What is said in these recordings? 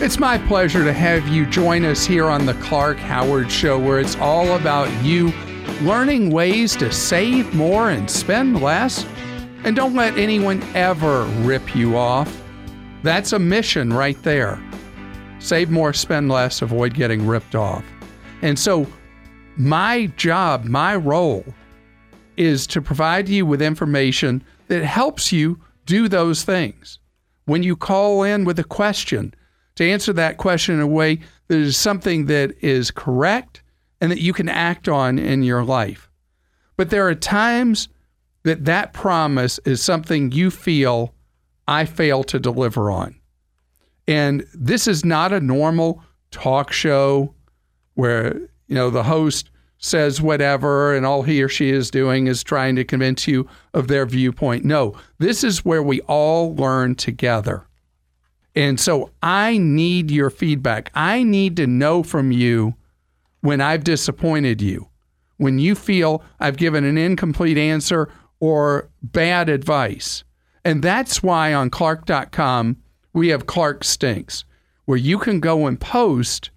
It's my pleasure to have you join us here on the Clark Howard Show, where it's all about you learning ways to save more and spend less. And don't let anyone ever rip you off. That's a mission right there. Save more, spend less, avoid getting ripped off. And so my job, my role is to provide you with information that helps you do those things. When you call in with a question, to answer that question in a way that is something that is correct and that you can act on in your life. But there are times that that promise is something you feel I fail to deliver on. And this is not a normal talk show where, you know, the host says whatever and all he or she is doing is trying to convince you of their viewpoint. No, this is where we all learn together. And so I need your feedback. I need to know from you when I've disappointed you, when you feel I've given an incomplete answer or bad advice. And that's why on Clark.com, we have Clark Stinks, where you can go and post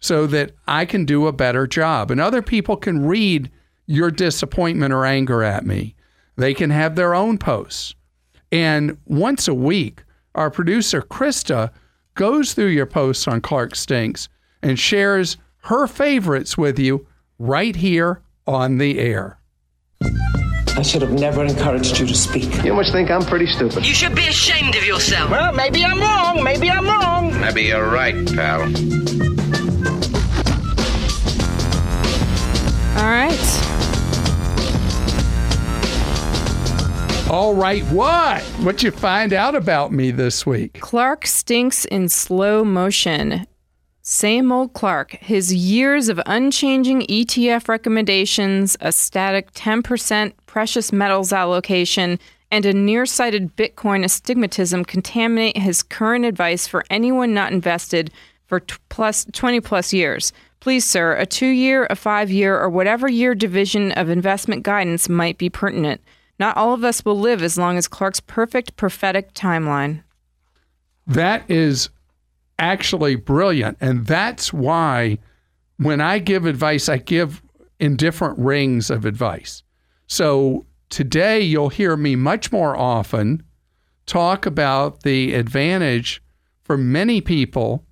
so that I can do a better job. And other people can read your disappointment or anger at me. They can have their own posts. And once a week, our producer, Krista, goes through your posts on Clark Stinks and shares her favorites with you right here on the air. I should have never encouraged you to speak. You must think I'm pretty stupid. You should be ashamed of yourself. Well, maybe I'm wrong. Maybe I'm wrong. Maybe you're right, pal. All right. All right, what? What you find out about me this week? Clark Stinks in slow motion. Same old Clark, his years of unchanging ETF recommendations, a static 10% precious metals allocation, and a nearsighted Bitcoin astigmatism contaminate his current advice for anyone not invested for 20 plus years. Please, sir, a 2-year, a 5-year, or whatever year division of investment guidance might be pertinent. Not all of us will live as long as Clark's perfect prophetic timeline. That is actually brilliant. And that's why when I give advice, I give in different rings of advice. So today you'll hear me much more often talk about the advantage for many people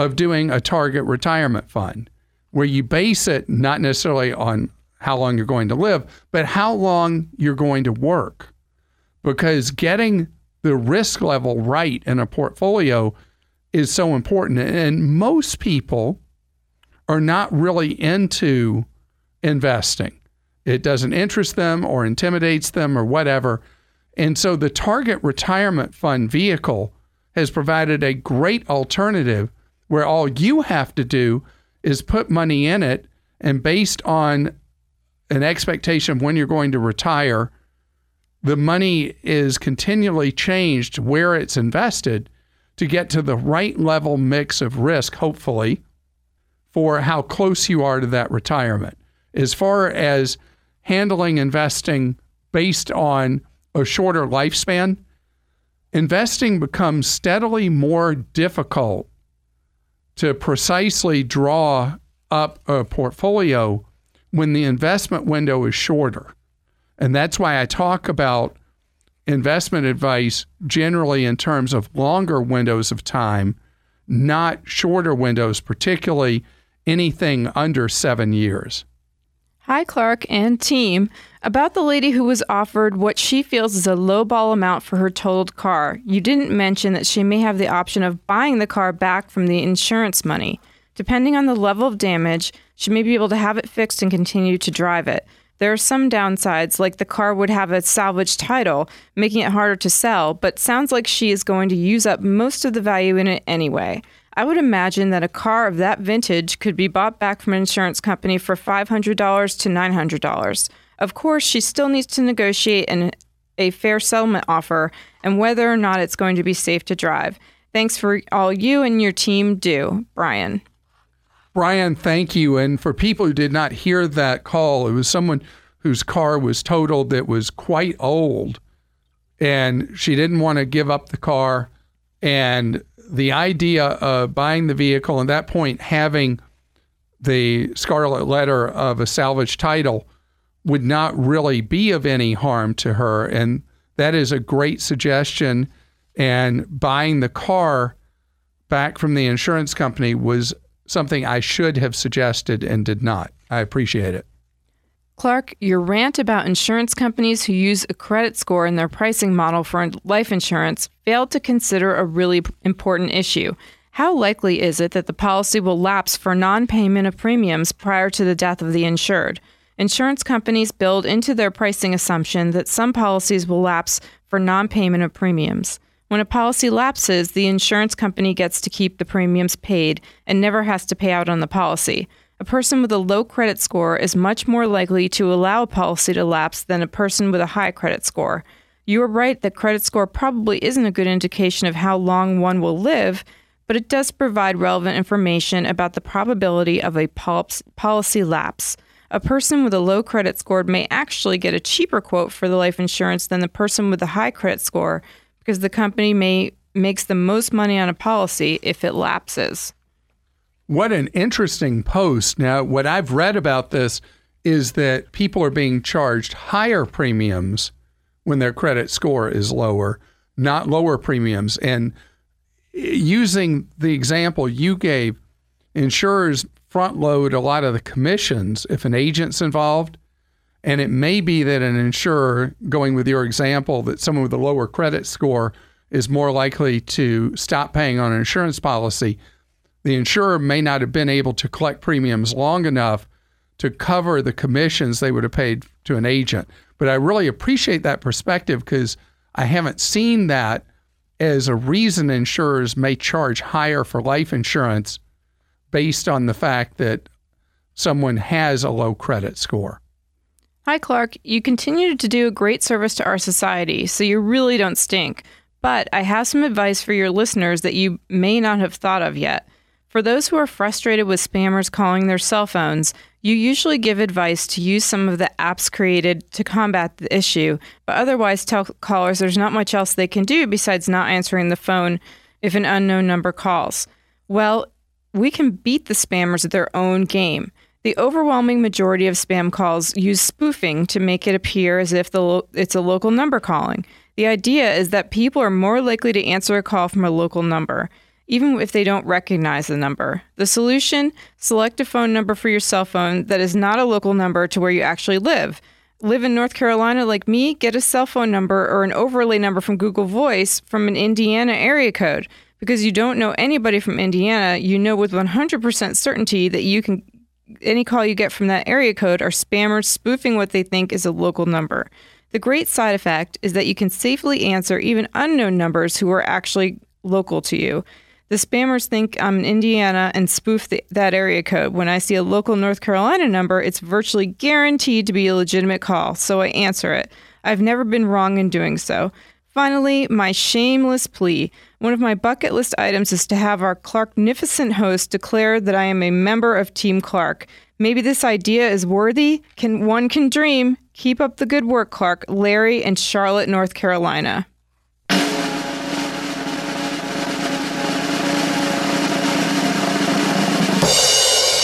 of doing a target retirement fund, where you base it not necessarily on how long you're going to live, but how long you're going to work. Because getting the risk level right in a portfolio is so important. And most people are not really into investing. It doesn't interest them or intimidates them or whatever. And so the Target Retirement Fund vehicle has provided a great alternative where all you have to do is put money in it, and based on an expectation of when you're going to retire, the money is continually changed where it's invested to get to the right level mix of risk, hopefully, for how close you are to that retirement. As far as handling investing based on a shorter lifespan, investing becomes steadily more difficult to precisely draw up a portfolio when the investment window is shorter. And that's why I talk about investment advice generally in terms of longer windows of time, not shorter windows, particularly anything under 7 years. Hi, Clark and team. About the lady who was offered what she feels is a lowball amount for her totaled car, you didn't mention that she may have the option of buying the car back from the insurance money. Depending on the level of damage, she may be able to have it fixed and continue to drive it. There are some downsides, like the car would have a salvage title, making it harder to sell, but sounds like she is going to use up most of the value in it anyway. I would imagine that a car of that vintage could be bought back from an insurance company for $500 to $900. Of course, she still needs to negotiate a fair settlement offer and whether or not it's going to be safe to drive. Thanks for all you and your team do, Brian. Brian, thank you. And for people who did not hear that call, it was someone whose car was totaled that was quite old, and she didn't want to give up the car, and the idea of buying the vehicle and at that point having the scarlet letter of a salvage title would not really be of any harm to her. And that is a great suggestion. And buying the car back from the insurance company was something I should have suggested and did not. I appreciate it. Clark, your rant about insurance companies who use a credit score in their pricing model for life insurance failed to consider a really important issue. How likely is it that the policy will lapse for non-payment of premiums prior to the death of the insured? Insurance companies build into their pricing assumption that some policies will lapse for non-payment of premiums. When a policy lapses, the insurance company gets to keep the premiums paid and never has to pay out on the policy. A person with a low credit score is much more likely to allow a policy to lapse than a person with a high credit score. You are right that credit score probably isn't a good indication of how long one will live, but it does provide relevant information about the probability of a policy lapse. A person with a low credit score may actually get a cheaper quote for the life insurance than the person with a high credit score, because the company makes the most money on a policy if it lapses. What an interesting post. Now, what I've read about this is that people are being charged higher premiums when their credit score is lower, not lower premiums. And using the example you gave, insurers front load a lot of the commissions if an agent's involved. And it may be that an insurer, going with your example, that someone with a lower credit score is more likely to stop paying on an insurance policy. The insurer may not have been able to collect premiums long enough to cover the commissions they would have paid to an agent. But I really appreciate that perspective, because I haven't seen that as a reason insurers may charge higher for life insurance based on the fact that someone has a low credit score. Hi, Clark. You continue to do a great service to our society, so you really don't stink. But I have some advice for your listeners that you may not have thought of yet. For those who are frustrated with spammers calling their cell phones, you usually give advice to use some of the apps created to combat the issue, but otherwise tell callers there's not much else they can do besides not answering the phone if an unknown number calls. Well, we can beat the spammers at their own game. The overwhelming majority of spam calls use spoofing to make it appear as if it's a local number calling. The idea is that people are more likely to answer a call from a local number, even if they don't recognize the number. The solution? Select a phone number for your cell phone that is not a local number to where you actually live. Live in North Carolina like me? Get a cell phone number or an overlay number from Google Voice from an Indiana area code. Because you don't know anybody from Indiana, you know with 100% certainty that you can any call you get from that area code are spammers spoofing what they think is a local number. The great side effect is that you can safely answer even unknown numbers who are actually local to you. The spammers think I'm in Indiana and spoof that area code. When I see a local North Carolina number, it's virtually guaranteed to be a legitimate call, so I answer it. I've never been wrong in doing so. Finally, my shameless plea. One of my bucket list items is to have our Clarknificent host declare that I am a member of Team Clark. Maybe this idea is worthy. One can dream. Keep up the good work, Clark. Larry in Charlotte, North Carolina.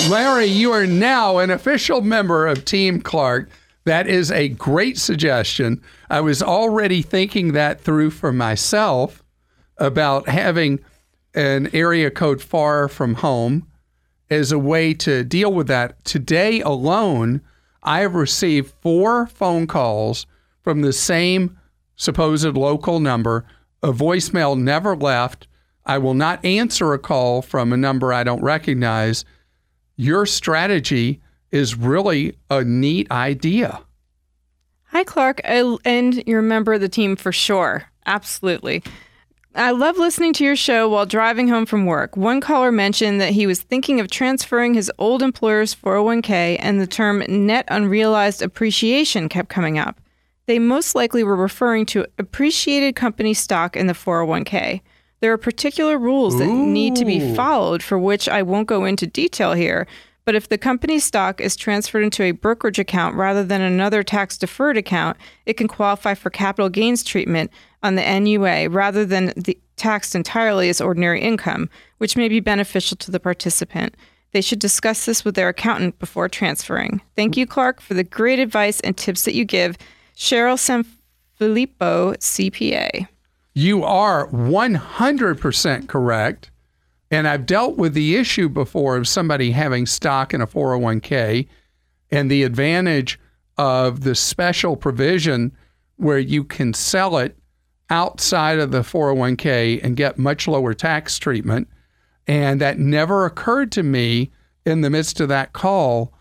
Larry, you are now an official member of Team Clark. That is a great suggestion. I was already thinking that through for myself about having an area code far from home as a way to deal with that. Today alone, I have received 4 phone calls from the same supposed local number. A voicemail never left. I will not answer a call from a number I don't recognize. Your strategy is really a neat idea. Hi, Clark, and you're a member of the team for sure. Absolutely. I love listening to your show while driving home from work. One caller mentioned that he was thinking of transferring his old employer's 401k, and the term net unrealized appreciation kept coming up. They most likely were referring to appreciated company stock in the 401k. There are particular rules that need to be followed, for which I won't go into detail here, But if the company's stock is transferred into a brokerage account rather than another tax-deferred account, it can qualify for capital gains treatment on the NUA rather than taxed entirely as ordinary income, which may be beneficial to the participant. They should discuss this with their accountant before transferring. Thank you, Clark, for the great advice and tips that you give. Cheryl Sanfilippo, CPA. You are 100% correct. And I've dealt with the issue before of somebody having stock in a 401k and the advantage of the special provision where you can sell it outside of the 401k and get much lower tax treatment. And that never occurred to me in the midst of that call.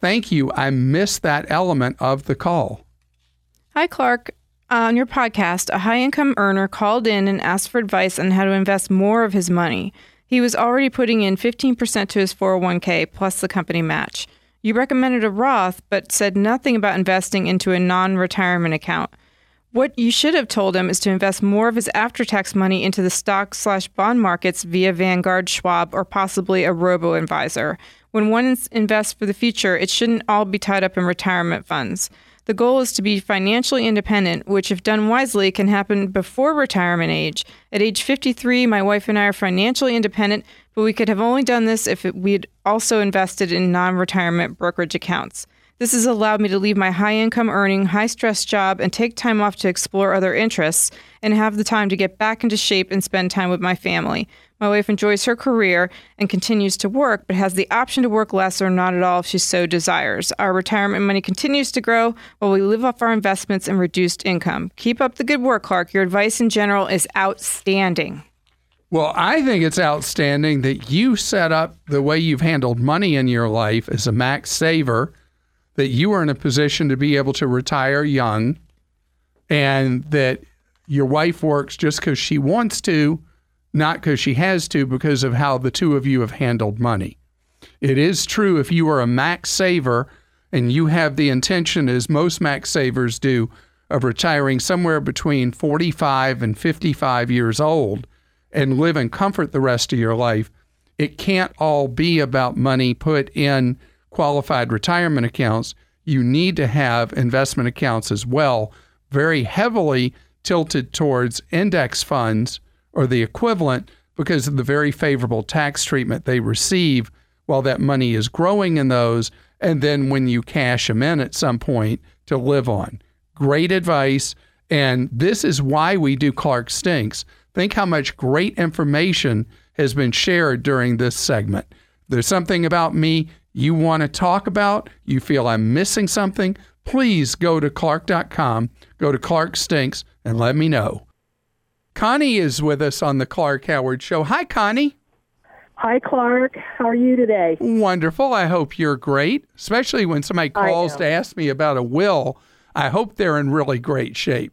Thank you. I missed that element of the call. Hi, Clark. On your podcast, a high-income earner called in and asked for advice on how to invest more of his money. He was already putting in 15% to his 401k plus the company match. You recommended a Roth, but said nothing about investing into a non-retirement account. What you should have told him is to invest more of his after-tax money into the stock/bond markets via Vanguard, Schwab, or possibly a robo-advisor. When one invests for the future, it shouldn't all be tied up in retirement funds. The goal is to be financially independent, which, if done wisely, can happen before retirement age. At age 53, my wife and I are financially independent, but we could have only done this if we'd also invested in non-retirement brokerage accounts. This has allowed me to leave my high-income earning, high-stress job and take time off to explore other interests and have the time to get back into shape and spend time with my family. My wife enjoys her career and continues to work, but has the option to work less or not at all if she so desires. Our retirement money continues to grow while we live off our investments and reduced income. Keep up the good work, Clark. Your advice in general is outstanding. Well, I think it's outstanding that you set up the way you've handled money in your life as a max saver, that you are in a position to be able to retire young, and that your wife works just because she wants to, not because she has to, because of how the two of you have handled money. It is true if you are a max saver and you have the intention, as most max savers do, of retiring somewhere between 45 and 55 years old and live in comfort the rest of your life, it can't all be about money put in qualified retirement accounts. You need to have investment accounts as well, very heavily tilted towards index funds or the equivalent because of the very favorable tax treatment they receive while that money is growing in those, and then when you cash them in at some point to live on. Great advice, and this is why we do Clark Stinks. Think how much great information has been shared during this segment. There's something about me you want to talk about, you feel I'm missing something, please go to Clark.com, go to Clark Stinks, and let me know. Connie is with us on the Clark Howard Show. Hi, Connie. Hi, Clark. How are you today? Wonderful. I hope you're great, especially when somebody calls to ask me about a will. I hope they're in really great shape.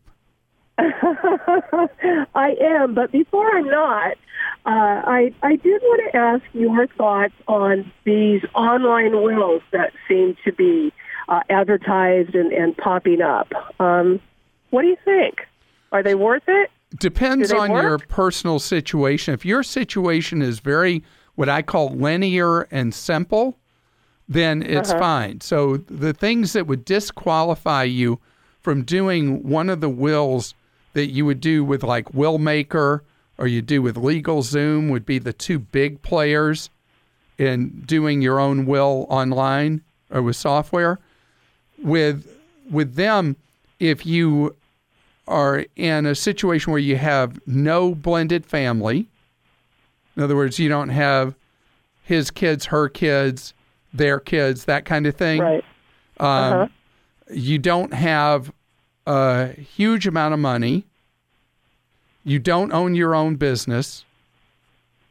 I am, but before I'm not, I did want to ask your thoughts on these online wills that seem to be advertised and popping up. What do you think? Are they worth it? Depends on your personal situation. If your situation is very, what I call linear and simple, then it's fine. So the things that would disqualify you from doing one of the wills that you would do with like Willmaker or you do with LegalZoom would be the two big players in doing your own will online or with software. With them, if you are in a situation where you have no blended family, in other words, you don't have his kids, her kids, their kids, that kind of thing. Right. You don't have a huge amount of money. You don't own your own business,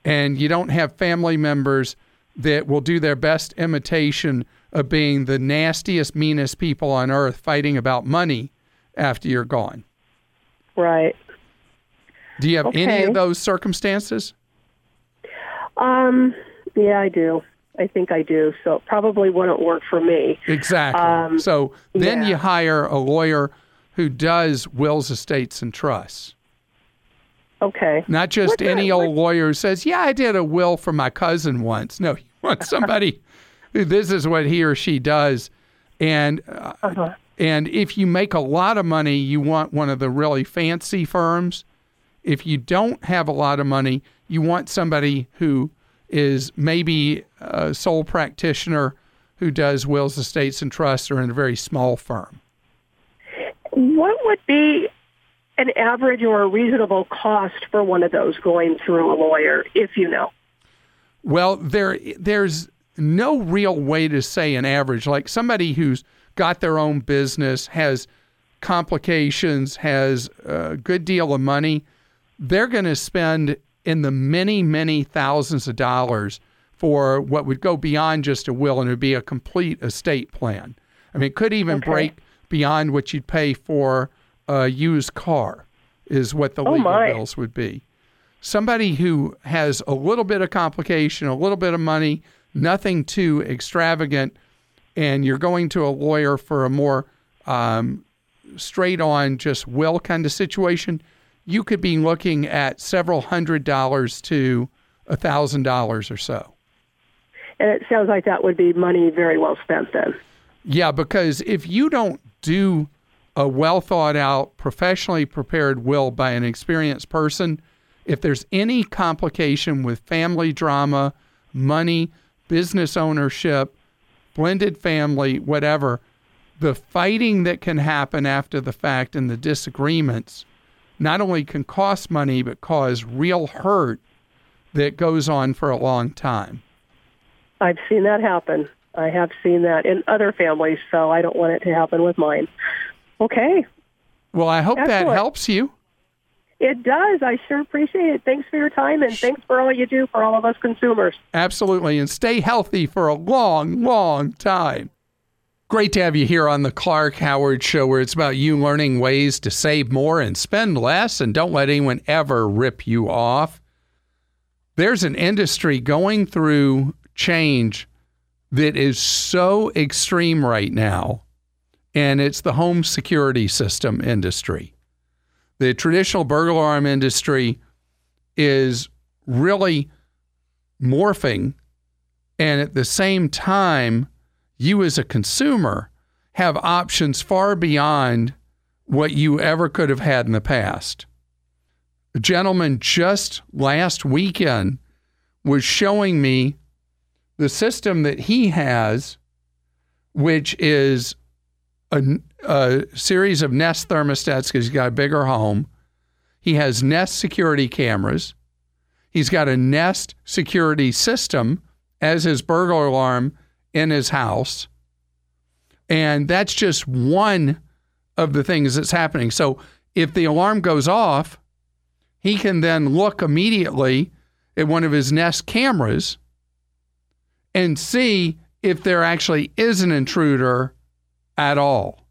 and you don't have family members that will do their best imitation of being the nastiest, meanest people on earth fighting about money after you're gone. Right. Do you have any of those circumstances? Yeah, I do. I think I do. So it probably wouldn't work for me. Exactly. So then you hire a lawyer who does wills, estates, and trusts. Okay. Not just any old lawyer who says, yeah, I did a will for my cousin once. No, you want somebody this is what he or she does. And and if you make a lot of money, you want one of the really fancy firms. If you don't have a lot of money, you want somebody who is maybe a sole practitioner who does wills, estates, and trusts, or in a very small firm. What would be an average or a reasonable cost for one of those going through a lawyer, if you know? Well, there's no real way to say an average. Like somebody who's got their own business, has complications, has a good deal of money, they're going to spend in the many, many thousands of dollars for what would go beyond just a will, and it would be a complete estate plan. I mean, it could even break beyond what you'd pay for a used car is what the legal bills would be. Somebody who has a little bit of complication, a little bit of money, nothing too extravagant, and you're going to a lawyer for a more straight-on just will kind of situation, you could be looking at several $100 to $1,000 or so. And it sounds like that would be money very well spent then. Yeah, because if you don't do a well-thought-out, professionally prepared will by an experienced person, if there's any complication with family drama, money, business ownership, blended family, whatever, the fighting that can happen after the fact and the disagreements not only can cost money, but cause real hurt that goes on for a long time. I've seen that happen. I have seen that in other families, so I don't want it to happen with mine. Okay. Well, I hope that helps you. It does. I sure appreciate it. Thanks for your time, and thanks for all you do for all of us consumers. Absolutely, and stay healthy for a long, long time. Great to have you here on the Clark Howard Show, where it's about you learning ways to save more and spend less, and don't let anyone ever rip you off. There's an industry going through change that is so extreme right now, and it's the home security system industry. The traditional burglar alarm industry is really morphing, and at the same time, you as a consumer have options far beyond what you ever could have had in the past. A gentleman just last weekend was showing me the system that he has, which is a series of Nest thermostats because he's got a bigger home. He has Nest security cameras. He's got a Nest security system as his burglar alarm in his house. And that's just one of the things that's happening. So if the alarm goes off, he can then look immediately at one of his Nest cameras and see if there actually is an intruder at all.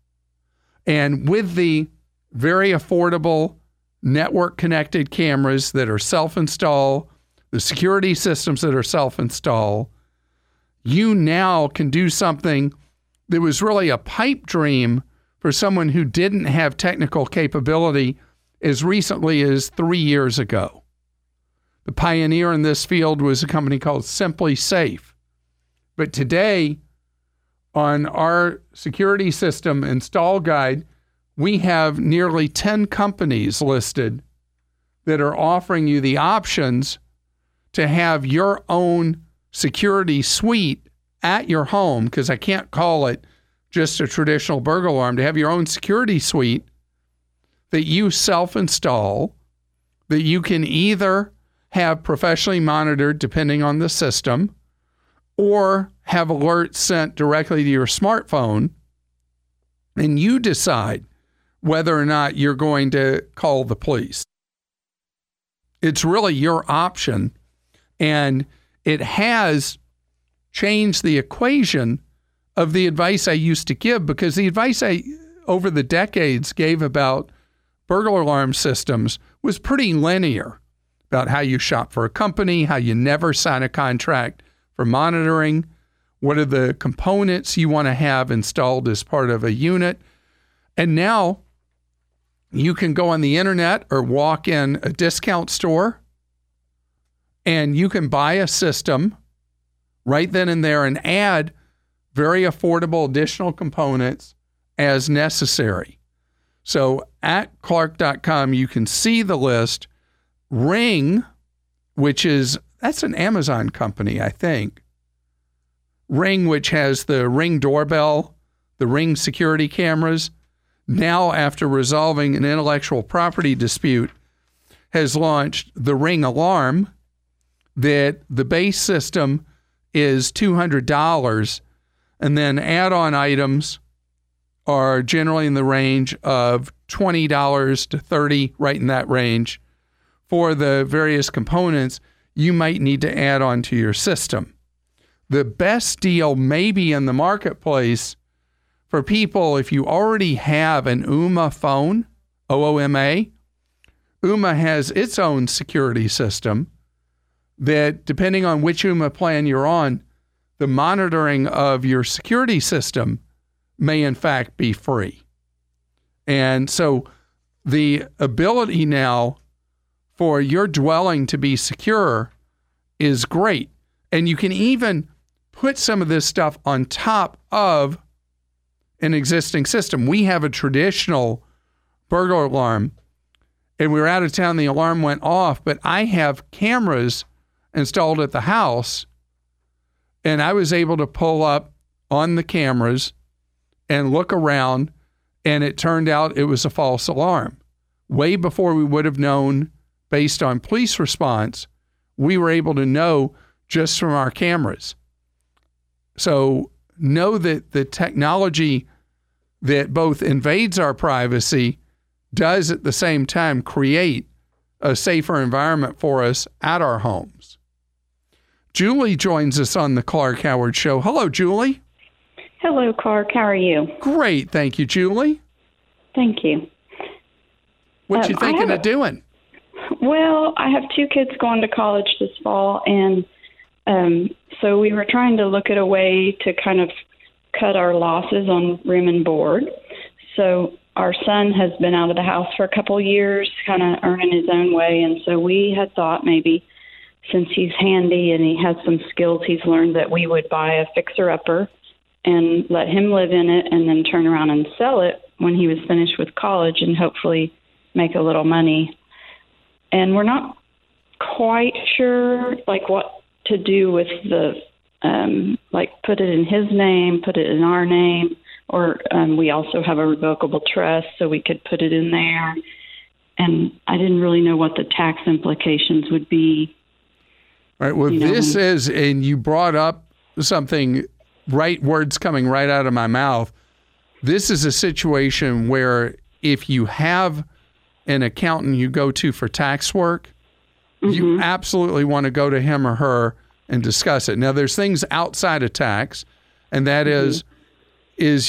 And with the very affordable network-connected cameras that are self-install, the security systems that are self-install, you now can do something that was really a pipe dream for someone who didn't have technical capability as recently as 3 years ago. The pioneer in this field was a company called SimpliSafe. But today, on our security system install guide, we have nearly 10 companies listed that are offering you the options to have your own security suite at your home, because I can't call it just a traditional burglar alarm, to have your own security suite that you self-install, that you can either have professionally monitored depending on the system, or have alerts sent directly to your smartphone, and you decide whether or not you're going to call the police. It's really your option, and it has changed the equation of the advice I used to give, because the advice I, over the decades, gave about burglar alarm systems was pretty linear, about how you shop for a company, how you never sign a contract for monitoring, what are the components you want to have installed as part of a unit. And now you can go on the internet or walk in a discount store and you can buy a system right then and there and add very affordable additional components as necessary. So at Clark.com, you can see the list. Ring, which is, that's an Amazon company, I think. Ring, which has the Ring doorbell, the Ring security cameras, now after resolving an intellectual property dispute, has launched the Ring alarm that the base system is $200, and then add-on items are generally in the range of $20 to $30, right in that range. For the various components you might need to add on to your system. The best deal may be in the marketplace for people if you already have an Ooma phone, O-O-M-A. Ooma has its own security system that, depending on which Ooma plan you're on, the monitoring of your security system may in fact be free. And so the ability now for your dwelling to be secure is great. And you can even put some of this stuff on top of an existing system. We have a traditional burglar alarm, and we were out of town, the alarm went off, but I have cameras installed at the house, and I was able to pull up on the cameras and look around, and it turned out it was a false alarm. Way before we would have known, based on police response, we were able to know just from our cameras. So know that the technology that both invades our privacy does at the same time create a safer environment for us at our homes. Julie joins us on the Clark Howard Show. Hello, Julie. Hello, Clark. How are you? Great. Thank you, Julie. Thank you. What you thinking of doing? Well, I have two kids going to college this fall, and so we were trying to look at a way to kind of cut our losses on room and board. So our son has been out of the house for a couple years, kind of earning his own way, and so we had thought maybe since he's handy and he has some skills he's learned that we would buy a fixer-upper and let him live in it and then turn around and sell it when he was finished with college and hopefully make a little money. And we're not quite sure, like, what to do with the, like, put it in his name, put it in our name, or we also have a revocable trust, so we could put it in there. And I didn't really know what the tax implications would be. All right, well, this is, and you brought up something. Right words coming right out of my mouth. This is a situation where if you have an accountant you go to for tax work, you absolutely want to go to him or her and discuss it. Now, there's things outside of tax, and that is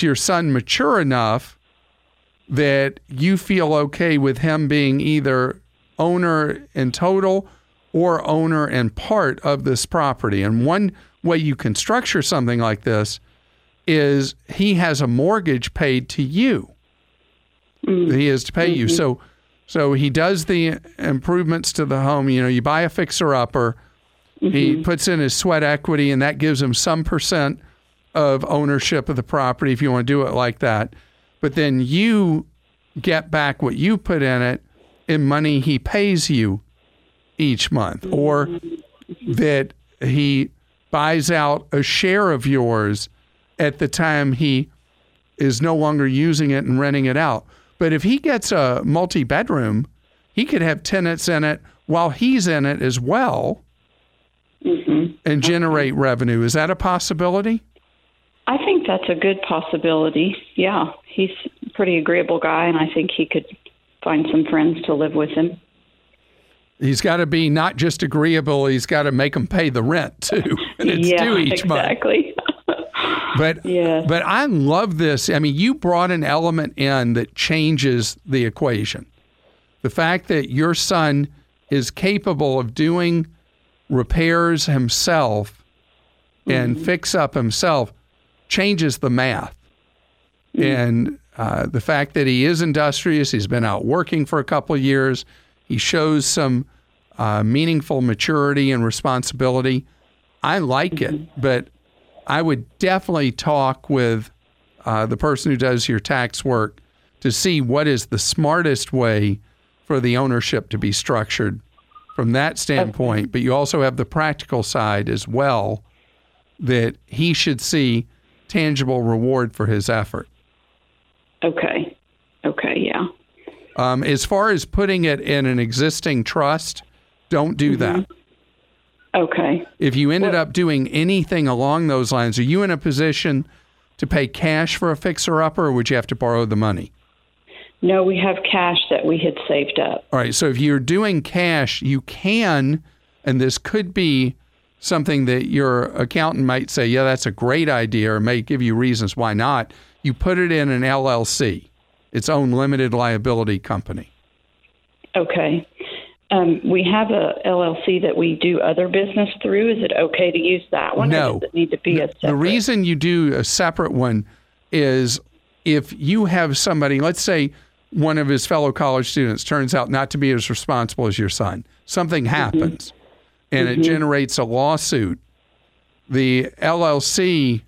your son mature enough that you feel okay with him being either owner in total or owner and part of this property? And one way you can structure something like this is he has a mortgage paid to you. He is to pay you. So he does the improvements to the home. You know, you buy a fixer-upper. He puts in his sweat equity, and that gives him some percent of ownership of the property if you want to do it like that. But then you get back what you put in it in money he pays you each month, or that he buys out a share of yours at the time he is no longer using it and renting it out. But if he gets a multi-bedroom, he could have tenants in it while he's in it as well and generate revenue. Is that a possibility? I think that's a good possibility. Yeah, he's a pretty agreeable guy, and I think he could find some friends to live with him. He's got to be not just agreeable, he's got to make them pay the rent, too. And it's due each month. Exactly. But I love this. I mean, you brought an element in that changes the equation. The fact that your son is capable of doing repairs himself and fix up himself changes the math. And the fact that he is industrious, he's been out working for a couple of years, he shows some meaningful maturity and responsibility. I like it, but I would definitely talk with the person who does your tax work to see what is the smartest way for the ownership to be structured from that standpoint. But you also have the practical side as well, that he should see tangible reward for his effort. Okay. Okay, yeah. As far as putting it in an existing trust, don't do that. Okay. If you ended up doing anything along those lines, are you in a position to pay cash for a fixer-upper, or would you have to borrow the money? No, we have cash that we had saved up. All right, so if you're doing cash, you can, and this could be something that your accountant might say, yeah, that's a great idea, or may give you reasons why not, you put it in an LLC, its own limited liability company. Okay. We have a LLC that we do other business through. Is it okay to use that one? No. Or does it need to be a separate? The reason you do a separate one is if you have somebody, let's say one of his fellow college students turns out not to be as responsible as your son. Something happens and it generates a lawsuit. The LLC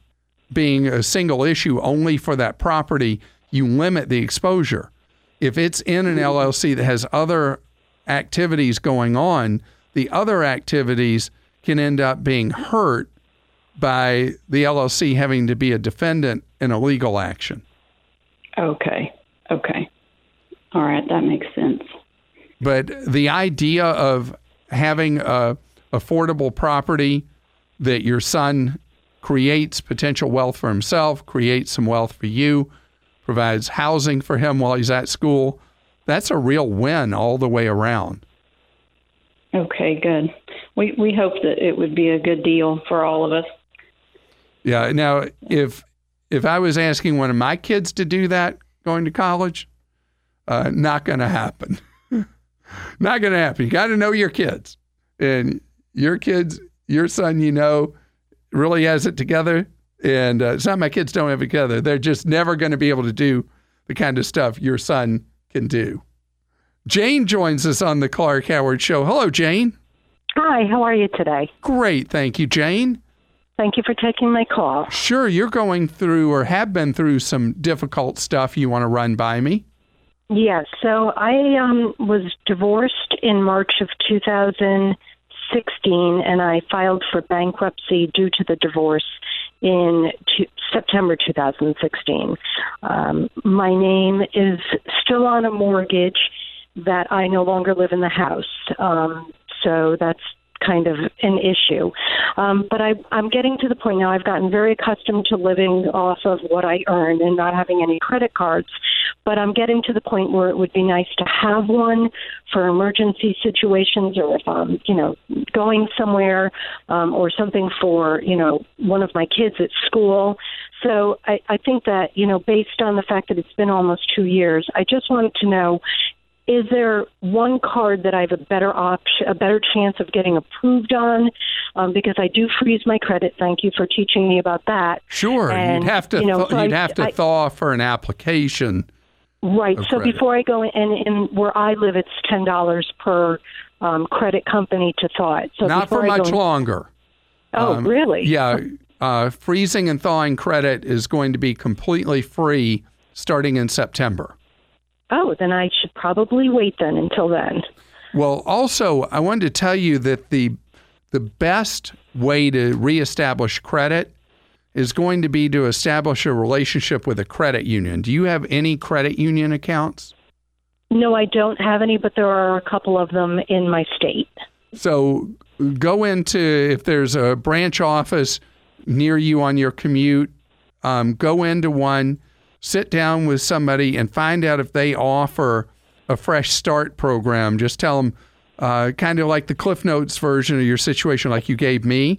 being a single issue only for that property, you limit the exposure. If it's in an LLC that has other activities going on, the other activities can end up being hurt by the LLC having to be a defendant in a legal action. Okay. Okay. All right. That makes sense. But the idea of having a affordable property that your son creates potential wealth for himself, creates some wealth for you, provides housing for him while he's at school, that's a real win all the way around. Okay, good. We hope that it would be a good deal for all of us. Yeah. Now, if I was asking one of my kids to do that going to college, not going to happen. Not going to happen. You got to know your kids. And your kids, your son, you know, really has it together. And it's not my kids don't have it together. They're just never going to be able to do the kind of stuff your son can do. Jane joins us on the Clark Howard Show. Hello, Jane. Hi, how are you today? Great, thank you, Jane. Thank you for taking my call. Sure, you're going through or have been through some difficult stuff you want to run by me. Yes, so I was divorced in March of 2016, and I filed for bankruptcy due to the divorce in September 2016. My name is still on a mortgage that I no longer live in the house, so that's kind of an issue. But I'm getting to the point now, I've gotten very accustomed to living off of what I earn and not having any credit cards, but I'm getting to the point where it would be nice to have one for emergency situations, or if I'm, going somewhere or something for, one of my kids at school. So I think that, based on the fact that it's been almost 2 years, I just wanted to know, is there one card that I have a better chance of getting approved on? Because I do freeze my credit. Thank you for teaching me about that. Sure, and, you'd have to thaw for an application. Right. So credit. Before I go in, and where I live, it's $10 per credit company to thaw it. So not for much longer. Oh, really? Yeah. Freezing and thawing credit is going to be completely free starting in September. Oh, then I should probably wait then until then. Well, also, I wanted to tell you that the best way to reestablish credit is going to be to establish a relationship with a credit union. Do you have any credit union accounts? No, I don't have any, but there are a couple of them in my state. So go into, if there's a branch office near you on your commute, go into one. Sit down with somebody and find out if they offer a fresh start program. Just tell them kind of like the Cliff Notes version of your situation like you gave me.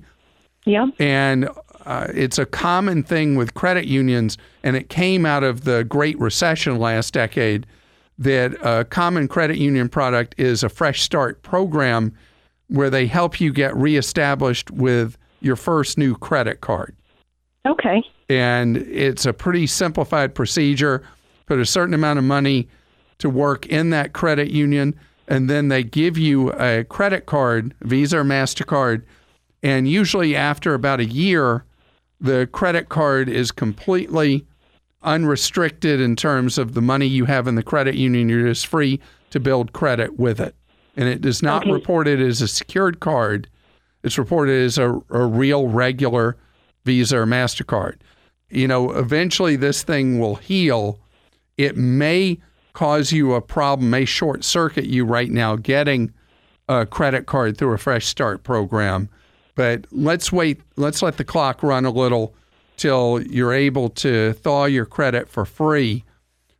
Yeah. And it's a common thing with credit unions, and it came out of the Great Recession last decade, that a common credit union product is a fresh start program where they help you get reestablished with your first new credit card. Okay. And it's a pretty simplified procedure. Put a certain amount of money to work in that credit union, and then they give you a credit card, Visa or MasterCard, And usually after about a year, the credit card is completely unrestricted in terms of the money you have in the credit union. You're just free to build credit with it. And it is not reported as a secured card. It's reported as a real regular Visa or MasterCard. You know, eventually this thing will heal. It may cause you a problem, may short circuit you right now getting a credit card through a Fresh Start program. But let's wait. Let's let the clock run a little till you're able to thaw your credit for free.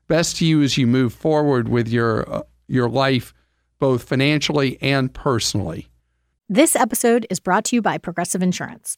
Best to you as you move forward with your life, both financially and personally. This episode is brought to you by Progressive Insurance.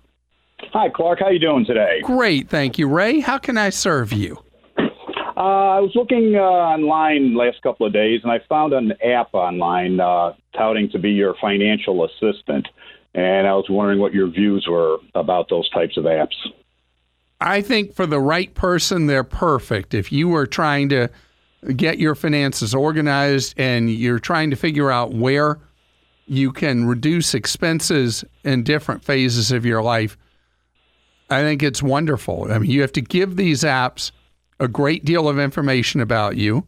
Hi, Clark. How you doing today? Great. Thank you, Ray. How can I serve you? I was looking online last couple of days, and I found an app online touting to be your financial assistant. And I was wondering what your views were about those types of apps. I think for the right person, they're perfect. If you were trying to get your finances organized and you're trying to figure out where you can reduce expenses in different phases of your life, I think it's wonderful. I mean, you have to give these apps a great deal of information about you.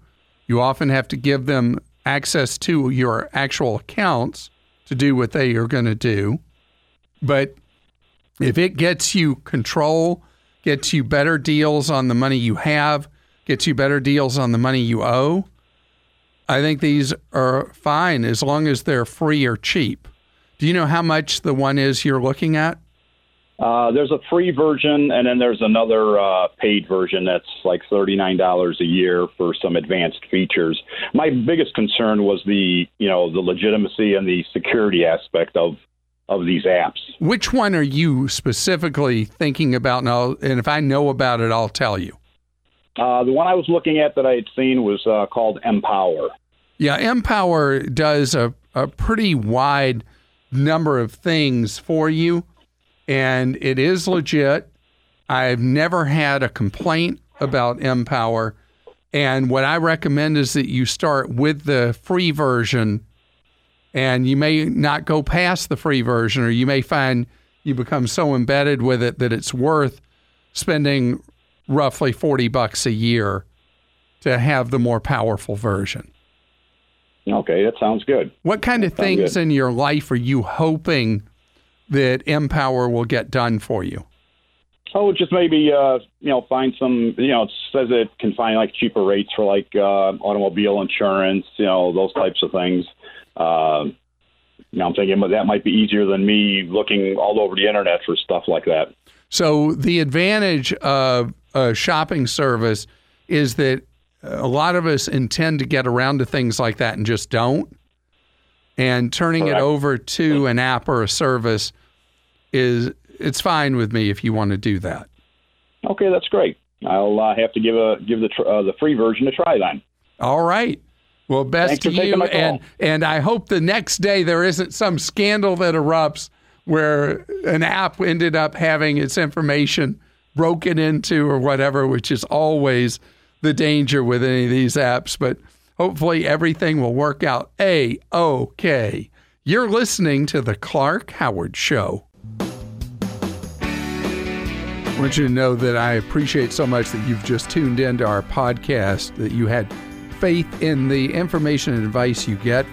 You often have to give them access to your actual accounts to do what they are going to do. But if it gets you control, gets you better deals on the money you have, gets you better deals on the money you owe, I think these are fine as long as they're free or cheap. Do you know how much the one is you're looking at? There's a free version, and then there's another paid version that's like $39 a year for some advanced features. My biggest concern was the legitimacy and the security aspect of these apps. Which one are you specifically thinking about? And if I know about it, I'll tell you. The one I was looking at that I had seen was called Empower. Yeah, Empower does a pretty wide number of things for you. And it is legit. I've never had a complaint about Empower. And what I recommend is that you start with the free version, and you may not go past the free version, or you may find you become so embedded with it that it's worth spending roughly $40 a year to have the more powerful version. Okay, that sounds good. What kind of things in your life are you hoping that Empower will get done for you? Oh, just maybe, find some, it says it can find like cheaper rates for like automobile insurance, those types of things. I'm thinking that might be easier than me looking all over the internet for stuff like that. So the advantage of a shopping service is that a lot of us intend to get around to things like that and just don't. And turning it over to an app or a service it's fine with me if you want to do that. Okay, that's great. I'll have to give the free version a try then. All right. Well, best to you, and I hope the next day there isn't some scandal that erupts where an app ended up having its information broken into or whatever, which is always the danger with any of these apps, but hopefully everything will work out A-OK. You're listening to The Clark Howard Show. I want you to know that I appreciate so much that you've just tuned into our podcast, that you had faith in the information and advice you get.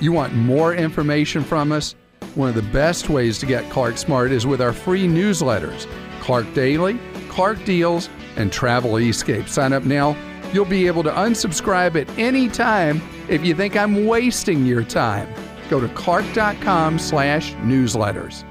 You want more information from us? One of the best ways to get Clark Smart is with our free newsletters. Clark Daily, Clark Deals, and Travel Escape. Sign up now. You'll be able to unsubscribe at any time if you think I'm wasting your time. Go to Clark.com/newsletters.